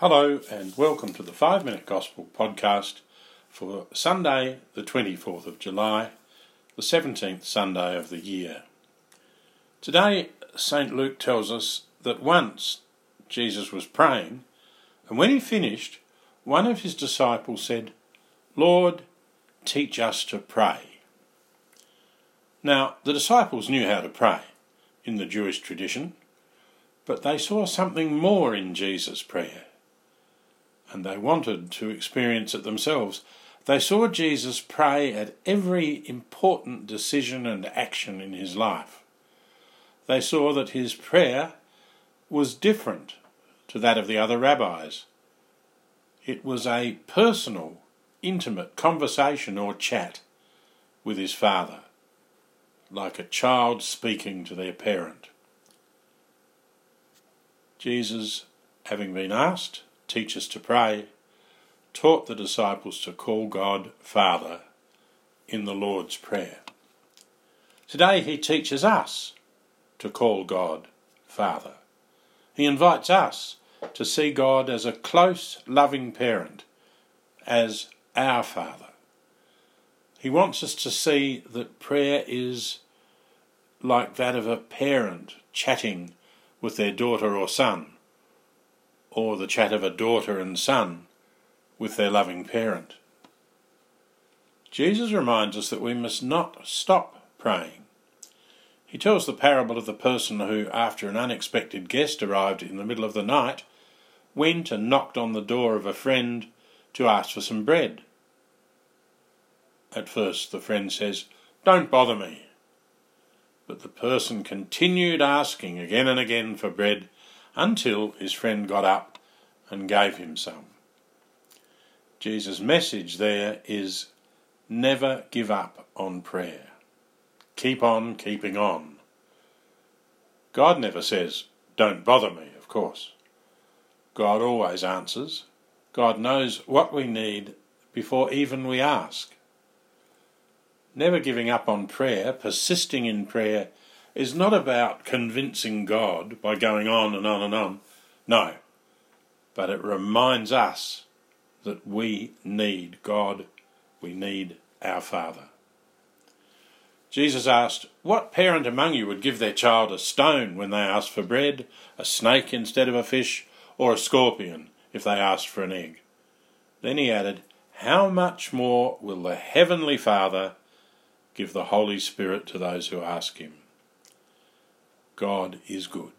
Hello and welcome to the 5-Minute Gospel Podcast for Sunday the 24th of July, the 17th Sunday of the year. Today St Luke tells us that once Jesus was praying, and when he finished, one of his disciples said, "Lord, teach us to pray." Now the disciples knew how to pray in the Jewish tradition, but they saw something more in Jesus' prayer, and they wanted to experience it themselves. They saw Jesus pray at every important decision and action in his life. They saw that his prayer was different to that of the other rabbis. It was a personal, intimate conversation or chat with his Father, like a child speaking to their parent. Jesus, having been asked, "Teach us to pray," taught the disciples to call God Father in the Lord's Prayer. Today he teaches us to call God Father. He invites us to see God as a close, loving parent, as our Father. He wants us to see that prayer is like that of a parent chatting with their daughter or son, or the chat of a daughter and son with their loving parent. Jesus reminds us that we must not stop praying. He tells the parable of the person who, after an unexpected guest arrived in the middle of the night, went and knocked on the door of a friend to ask for some bread. At first the friend says, "Don't bother me." But the person continued asking again and again for bread, until his friend got up and gave him some. Jesus' message there is never give up on prayer. Keep on keeping on. God never says, "Don't bother me," of course. God always answers. God knows what we need before even we ask. Never giving up on prayer, persisting in prayer, is not about convincing God by going on and on and on. No, but it reminds us that we need God, we need our Father. Jesus asked, "What parent among you would give their child a stone when they asked for bread, a snake instead of a fish, or a scorpion if they asked for an egg?" Then he added, "How much more will the Heavenly Father give the Holy Spirit to those who ask him?" God is good.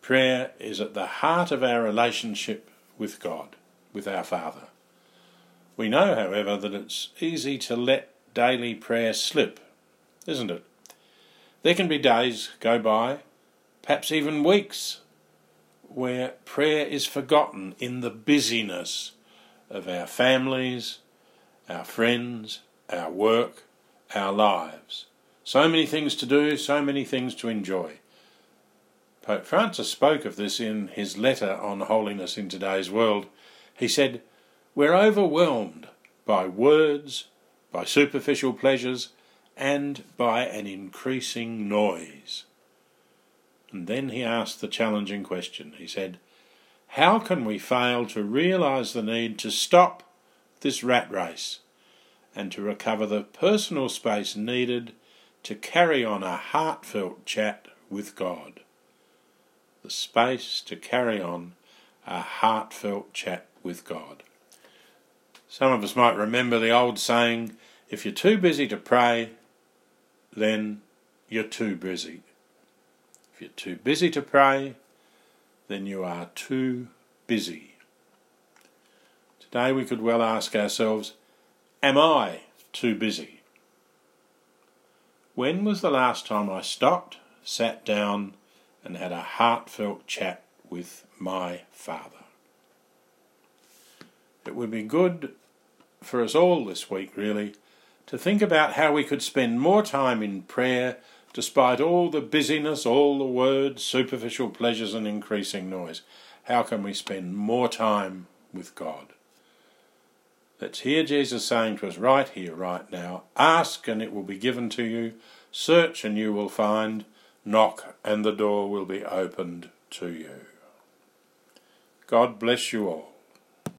Prayer is at the heart of our relationship with God, with our Father. We know, however, that it's easy to let daily prayer slip, isn't it? There can be days go by, perhaps even weeks, where prayer is forgotten in the busyness of our families, our friends, our work, our lives. So many things to do, so many things to enjoy. Pope Francis spoke of this in his letter on holiness in today's world. He said, "We're overwhelmed by words, by superficial pleasures, and by an increasing noise." And then he asked the challenging question. He said, "How can we fail to realise the need to stop this rat race and to recover the personal space needed to carry on a heartfelt chat with God?" The space to carry on a heartfelt chat with God. Some of us might remember the old saying, if you're too busy to pray, then you're too busy. If you're too busy to pray, then you are too busy. Today we could well ask ourselves, am I too busy? When was the last time I stopped, sat down, and had a heartfelt chat with my Father? It would be good for us all this week, really, to think about how we could spend more time in prayer despite all the busyness, all the words, superficial pleasures and increasing noise. How can we spend more time with God? Let's hear Jesus saying to us right here, right now, ask and it will be given to you, search and you will find, knock and the door will be opened to you. God bless you all.